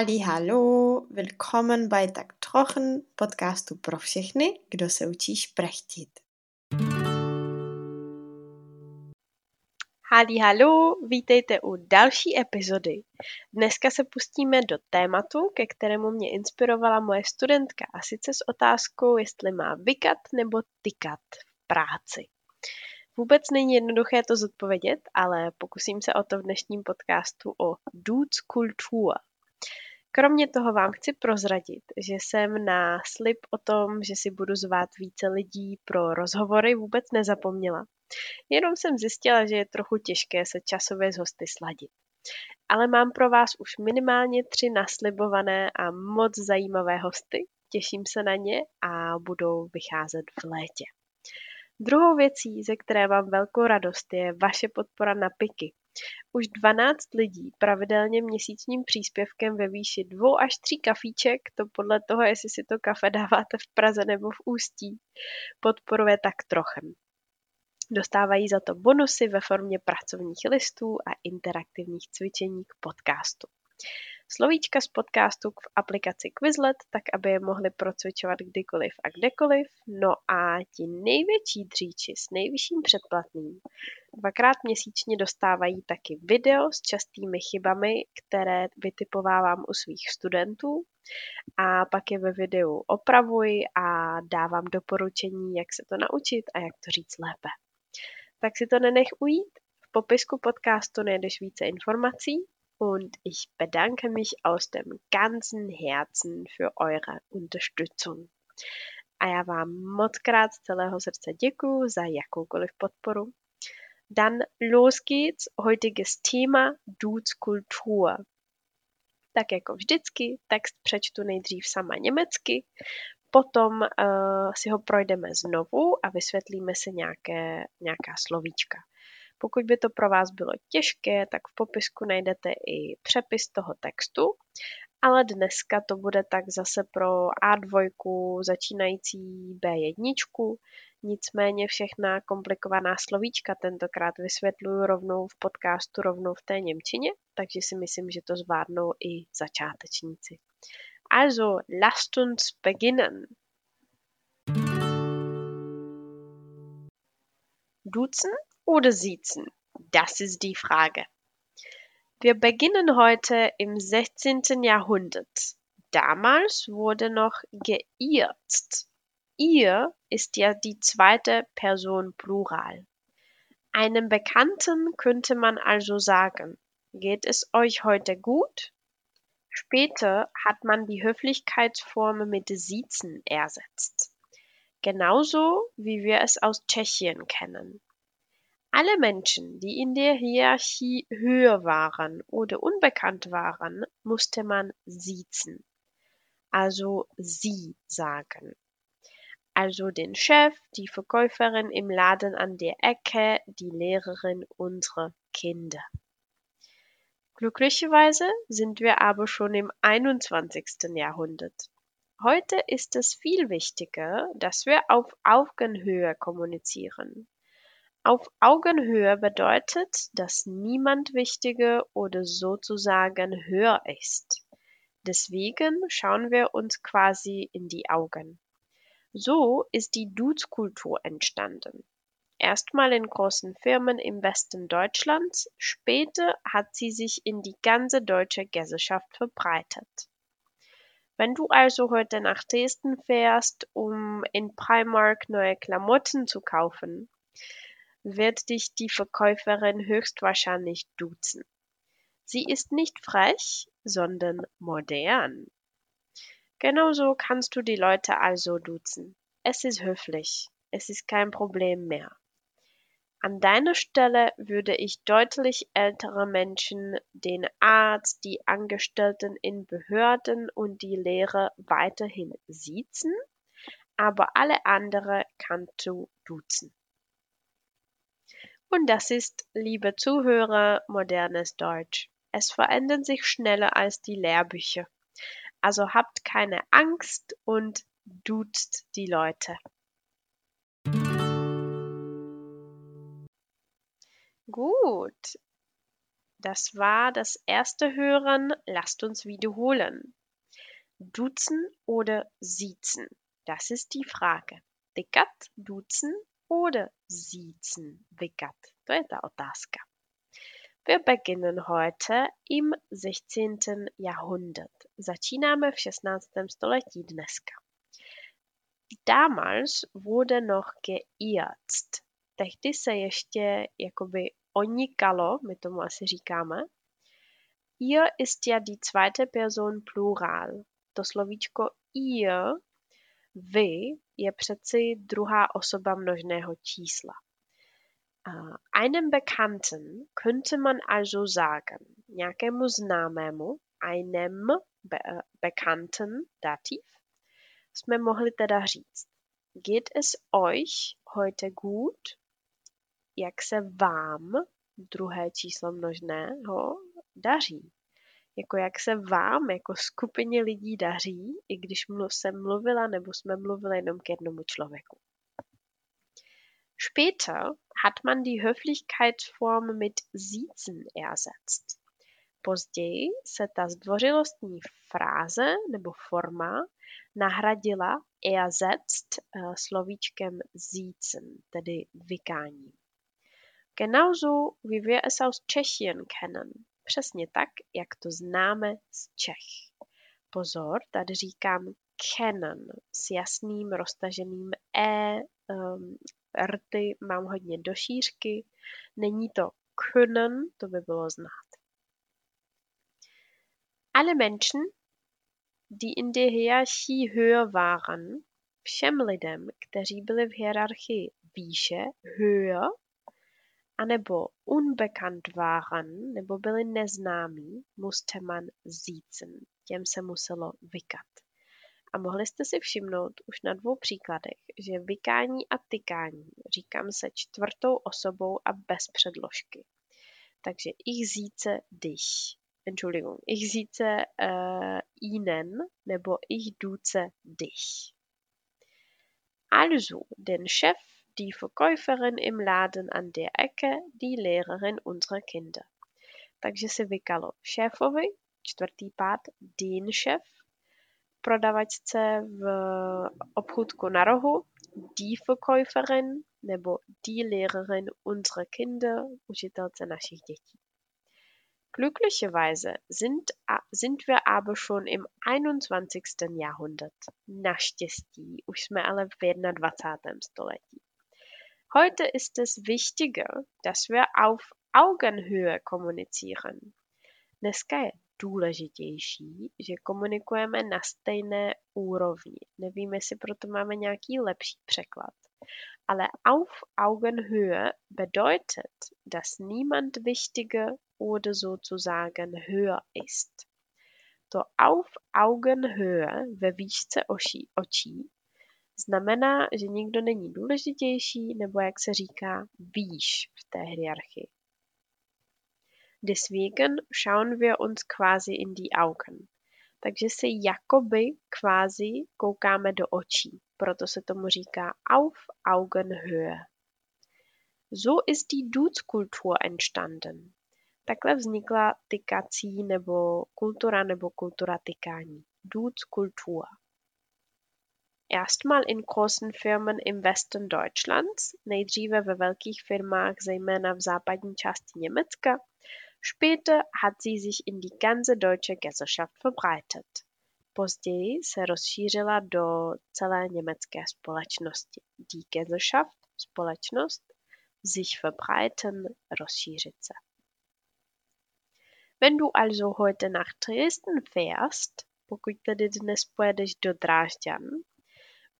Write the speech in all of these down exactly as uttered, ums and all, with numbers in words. Hallo, willkommen bei TagTrochen, podcastu pro všechny, kdo se učí šprechtit. Hallo, vítejte u další epizody. Dneska se pustíme do tématu, ke kterému mě inspirovala moje studentka, a sice s otázkou, jestli má vykat nebo tykat v práci. Vůbec není jednoduché to zodpovědět, ale pokusím se o to v dnešním podcastu o Duzkultur. Kromě toho vám chci prozradit, že jsem na slib o tom, že si budu zvát více lidí pro rozhovory, vůbec nezapomněla. Jenom jsem zjistila, že je trochu těžké se časově s hosty sladit. Ale mám pro vás už minimálně tři naslibované a moc zajímavé hosty. Těším se na ně a budou vycházet v létě. Druhou věcí, ze které mám velkou radost, je vaše podpora na Picky. Už dvanáct lidí pravidelně měsíčním příspěvkem ve výši dvou až tří kafíček, to podle toho, jestli si to kafe dáváte v Praze nebo v Ústí, podporuje TagTrochen. Dostávají za to bonusy ve formě pracovních listů a interaktivních cvičení k podcastu. Slovíčka z podcastu v aplikaci Quizlet, tak aby je mohli procvičovat kdykoliv a kdekoliv. No a ti největší dříči s nejvyšším předplatným dvakrát měsíčně dostávají taky video s častými chybami, které vytipovávám u svých studentů, a pak je ve videu opravuji a dávám doporučení, jak se to naučit a jak to říct lépe. Tak si to nenech ujít, v popisku podcastu najdeš více informací. Und ich bedanke mich aus dem ganzen Herzen für eure Unterstützung. A já vám moc krát z celého srdce děkuju za jakoukoliv podporu. Dann los geht's, heutiges Thema Duzkultur. Tak jako vždycky, text přečtu nejdřív sama německy, potom uh, si ho projdeme znovu a vysvětlíme si nějaké, nějaká slovíčka. Pokud by to pro vás bylo těžké, tak v popisku najdete i přepis toho textu, ale dneska to bude tak zase pro á dvě začínající bé jedna, nicméně všechna komplikovaná slovíčka tentokrát vysvětluju rovnou v podcastu, rovnou v té němčině, takže si myslím, že to zvládnou i začátečníci. Also, lasst uns beginnen! Duzen? Oder siezen? Das ist die Frage. Wir beginnen heute im sechzehnten. Jahrhundert. Damals wurde noch geirzt. Ihr ist ja die zweite Person Plural. Einem Bekannten könnte man also sagen, geht es euch heute gut? Später hat man die Höflichkeitsform mit siezen ersetzt. Genauso wie wir es aus Tschechien kennen. Alle Menschen, die in der Hierarchie höher waren oder unbekannt waren, musste man siezen, also sie sagen. Also den Chef, die Verkäuferin im Laden an der Ecke, die Lehrerin, unsere Kinder. Glücklicherweise sind wir aber schon im einundzwanzigsten. Jahrhundert. Heute ist es viel wichtiger, dass wir auf Augenhöhe kommunizieren. Auf Augenhöhe bedeutet, dass niemand wichtiger oder sozusagen höher ist. Deswegen schauen wir uns quasi in die Augen. So ist die Duzkultur entstanden. Erstmal in großen Firmen im Westen Deutschlands, später hat sie sich in die ganze deutsche Gesellschaft verbreitet. Wenn du also heute nach Dresden fährst, um in Primark neue Klamotten zu kaufen, wird dich die Verkäuferin höchstwahrscheinlich duzen. Sie ist nicht frech, sondern modern. Genauso kannst du die Leute also duzen. Es ist höflich, es ist kein Problem mehr. An deiner Stelle würde ich deutlich ältere Menschen, den Arzt, die Angestellten in Behörden und die Lehrer weiterhin siezen, aber alle anderen kannst du duzen. Und das ist, liebe Zuhörer, modernes Deutsch. Es verändern sich schneller als die Lehrbücher. Also habt keine Angst und duzt die Leute. Gut. Das war das erste Hören. Lasst uns wiederholen. Duzen oder siezen? Das ist die Frage. Dekat duzen oder siezen? Dekat, to je ta otázka. Wir beginnen heute im sechzehnten. Jahrhundert. Začínáme v šestnáctém století dneska. Damals wurde noch geirzt. Tehdy se ještě jakoby onikalo, my tomu asi říkáme. Ihr ist ja die zweite Person plural. To slovíčko ihr, vy, je přeci druhá osoba množného čísla. Uh, einem Bekannten könnte man also sagen, nějakému známému, einem be- Bekannten, dativ, jsme mohli teda říct. Geht es euch heute gut? Jak se vám, druhé číslo množného, daří? Jako jak se vám, jako skupině lidí daří, i když jsem mluvila nebo jsme mluvili jenom k jednomu člověku. Später hat man die Höflichkeitsform mit siezen ersetzt. Později se ta zdvořilostní fráze nebo forma nahradila ersetzt slovíčkem siezen, tedy vykání. Genauso wie wir es aus Tschechien kennen. Přesně tak, jak to známe z Čech. Pozor, tady říkám kennen s jasným roztaženým e, um, rty mám hodně do šířky. Není to können, to by bylo znát. Alle Menschen, die in der Hierarchie höher waren, všem lidem, kteří byli v hierarchii výše, höher, anebo unbekannt waren, nebo byli neznámí, musste man siezen. Těm se muselo vykat. A mohli jste si všimnout už na dvou příkladech, že vykání a tykání říkám se čtvrtou osobou a bez předložky. Takže ich sieze dich, Entschuldigung, ich sieze uh, ihnen, nebo ich duze dich. Also, den Chef, die Verkäuferin im Laden an der Ecke, die Lehrerin unserer Kinder. Takže se vykalo šéfovi, čtvrtý pád, den Chef, prodavačce v obchůdku na rohu, die Verkäuferin nebo die Lehrerin unserer Kinder, učitelce našich dětí. Glücklicherweise sind, sind wir aber schon im einundzwanzigsten. Jahrhundert. Naštěstí, už jsme ale v dvacátém prvním. století. Heute ist es wichtiger, dass wir auf Augenhöhe kommunizieren. Dneska je důležitější, že komunikujeme na stejné úrovni. Nevím, jestli proto máme nějaký lepší překlad. Ale auf Augenhöhe bedeutet, dass niemand wichtiger oder sozusagen höher ist. To auf Augenhöhe ve výšce oší, očí znamená, že nikdo není důležitější, nebo jak se říká, výš v té hierarchii. Deswegen schauen wir uns quasi in die Augen. Takže se jakoby quasi koukáme do očí. Proto se tomu říká auf Augenhöhe. So ist die Duzkultur entstanden. Takhle vznikla tykací nebo kultura nebo kultura tykání. Duzkultur. Erstmal in großen Firmen im Westen Deutschlands, nejdříve ve velkých firmách, zejména v západní části Německa. Später hat sie sich in die ganze deutsche Gesellschaft verbreitet. Později se rozšířila do celé německé společnosti. Die Gesellschaft, společnost, sich verbreiten, rozšířit se. Wenn du also heute nach Dresden fährst, pokud tedy dnes pojedeš do Drážďan,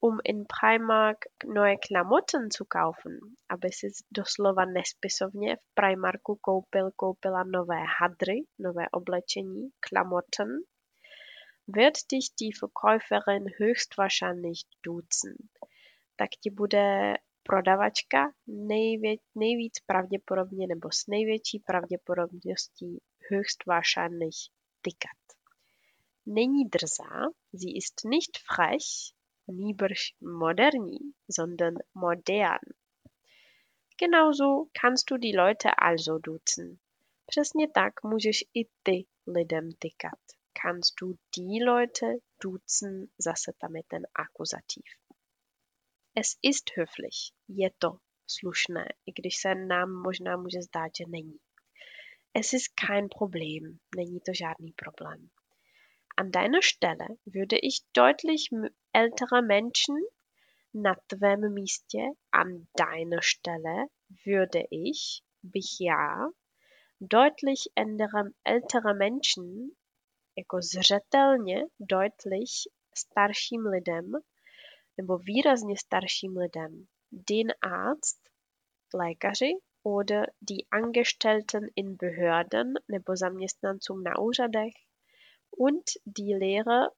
um in Primark neue Klamotten zu kaufen, aby si doslova nespisovně v Primarku koupil, koupila nové hadry, nové oblečení, Klamotten, wird dich die Verkäuferin höchstwahrscheinlich duzen. Tak ti bude prodavačka nejvě, nejvíc pravděpodobně nebo s největší pravděpodobností höchstwahrscheinlich tykat. Není drzá, sie ist nicht frech, nýbrž moderní, sondern modern. Genauso kannst du die Leute also duzen. Přesně tak můžeš i ty lidem tykat. Kannst du die Leute duzen, zase tam je ten akuzativ. Es ist höflich, je to slušné, i když se nám možná může zdát, že není. Es ist kein Problem, není to žádný problém. An deiner Stelle würde ich deutlich ältere Menschen, na tvém místě, an deiner Stelle würde ich, bych já, deutlich ältere, ältere Menschen, jako zřetelně, deutlich starším lidem, nebo výrazně starším lidem, den Arzt, lékaři, oder die Angestellten in Behörden, nebo zaměstnancům na úřadech, und die Lehrer,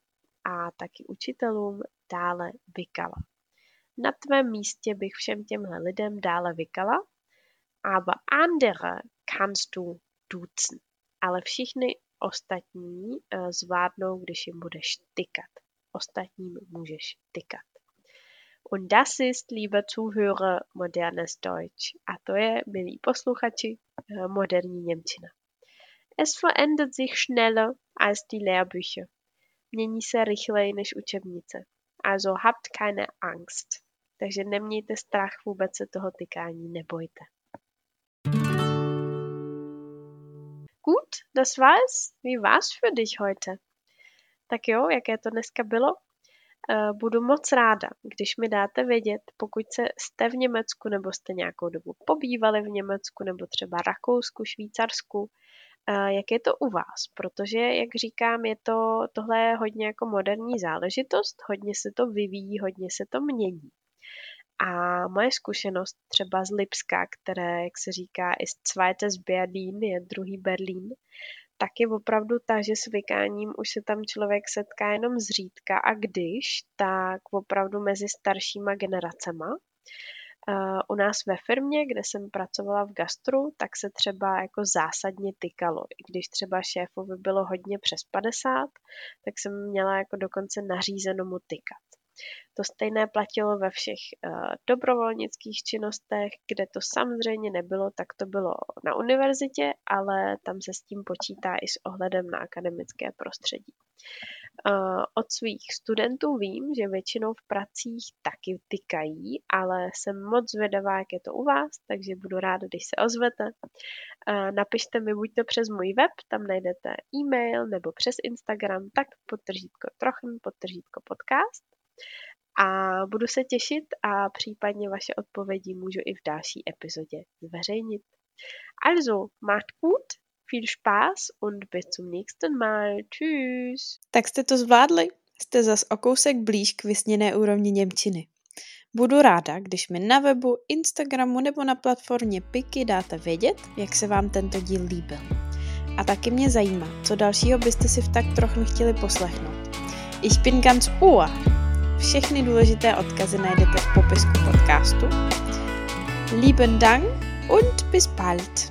a taky učitelům, dále vykala. Na tvém místě bych všem těmhle lidem dále vykala, aber andere kannst du duzen. Ale všichni ostatní zvládnou, když jim budeš tykat. Ostatním můžeš tykat. Und das ist, liebe Zuhörer, modernes Deutsch. A to je, milí posluchači, moderní němčina. Es verändert sich schneller als die Lehrbücher. Mění se rychleji než učebnice. Also habt keine Angst. Takže nemějte strach, vůbec se toho tykání nebojte. Gut, das war's. Wie war's für dich heute? Tak jo, jaké to dneska bylo? Budu moc ráda, když mi dáte vědět, pokud jste v Německu nebo jste nějakou dobu pobývali v Německu nebo třeba Rakousku, Švýcarsku, jak je to u vás, protože, jak říkám, je to, tohle je hodně jako moderní záležitost, hodně se to vyvíjí, hodně se to mění. A moje zkušenost třeba z Lipska, které, jak se říká, ist zweites Berlin, je druhý Berlín, tak je opravdu ta, že s vykáním už se tam člověk setká jenom zřídka a když, tak opravdu mezi staršíma generacema. Uh, u nás ve firmě, kde jsem pracovala v gastru, tak se třeba jako zásadně tykalo. I když třeba šéfovi bylo hodně přes padesát, tak jsem měla jako dokonce nařízeno mu tykat. To stejné platilo ve všech uh, dobrovolnických činnostech, kde to samozřejmě nebylo, tak to bylo na univerzitě, ale tam se s tím počítá i s ohledem na akademické prostředí. Uh, od svých studentů vím, že většinou v pracích taky tykají, ale jsem moc zvědavá, jak je to u vás, takže budu ráda, když se ozvete. Uh, napište mi buď to přes můj web, tam najdete e-mail, nebo přes Instagram, tak podtržítko trochen, podtržítko podcast. A budu se těšit a případně vaše odpovědi můžu i v další epizodě zveřejnit. Also, macht gut, viel Spaß und bis zum nächsten Mal. Tschüss. Tak jste to zvládli? Jste zas o kousek blíž k vysněné úrovni němčiny. Budu ráda, když mi na webu, Instagramu nebo na platformě Picky dáte vědět, jak se vám tento díl líbil. A taky mě zajímá, co dalšího byste si v tak trochu chtěli poslechnout. Ich bin ganz ohr. Všechny důležité odkazy najdete v popisku podcastu. Lieben Dank und bis bald.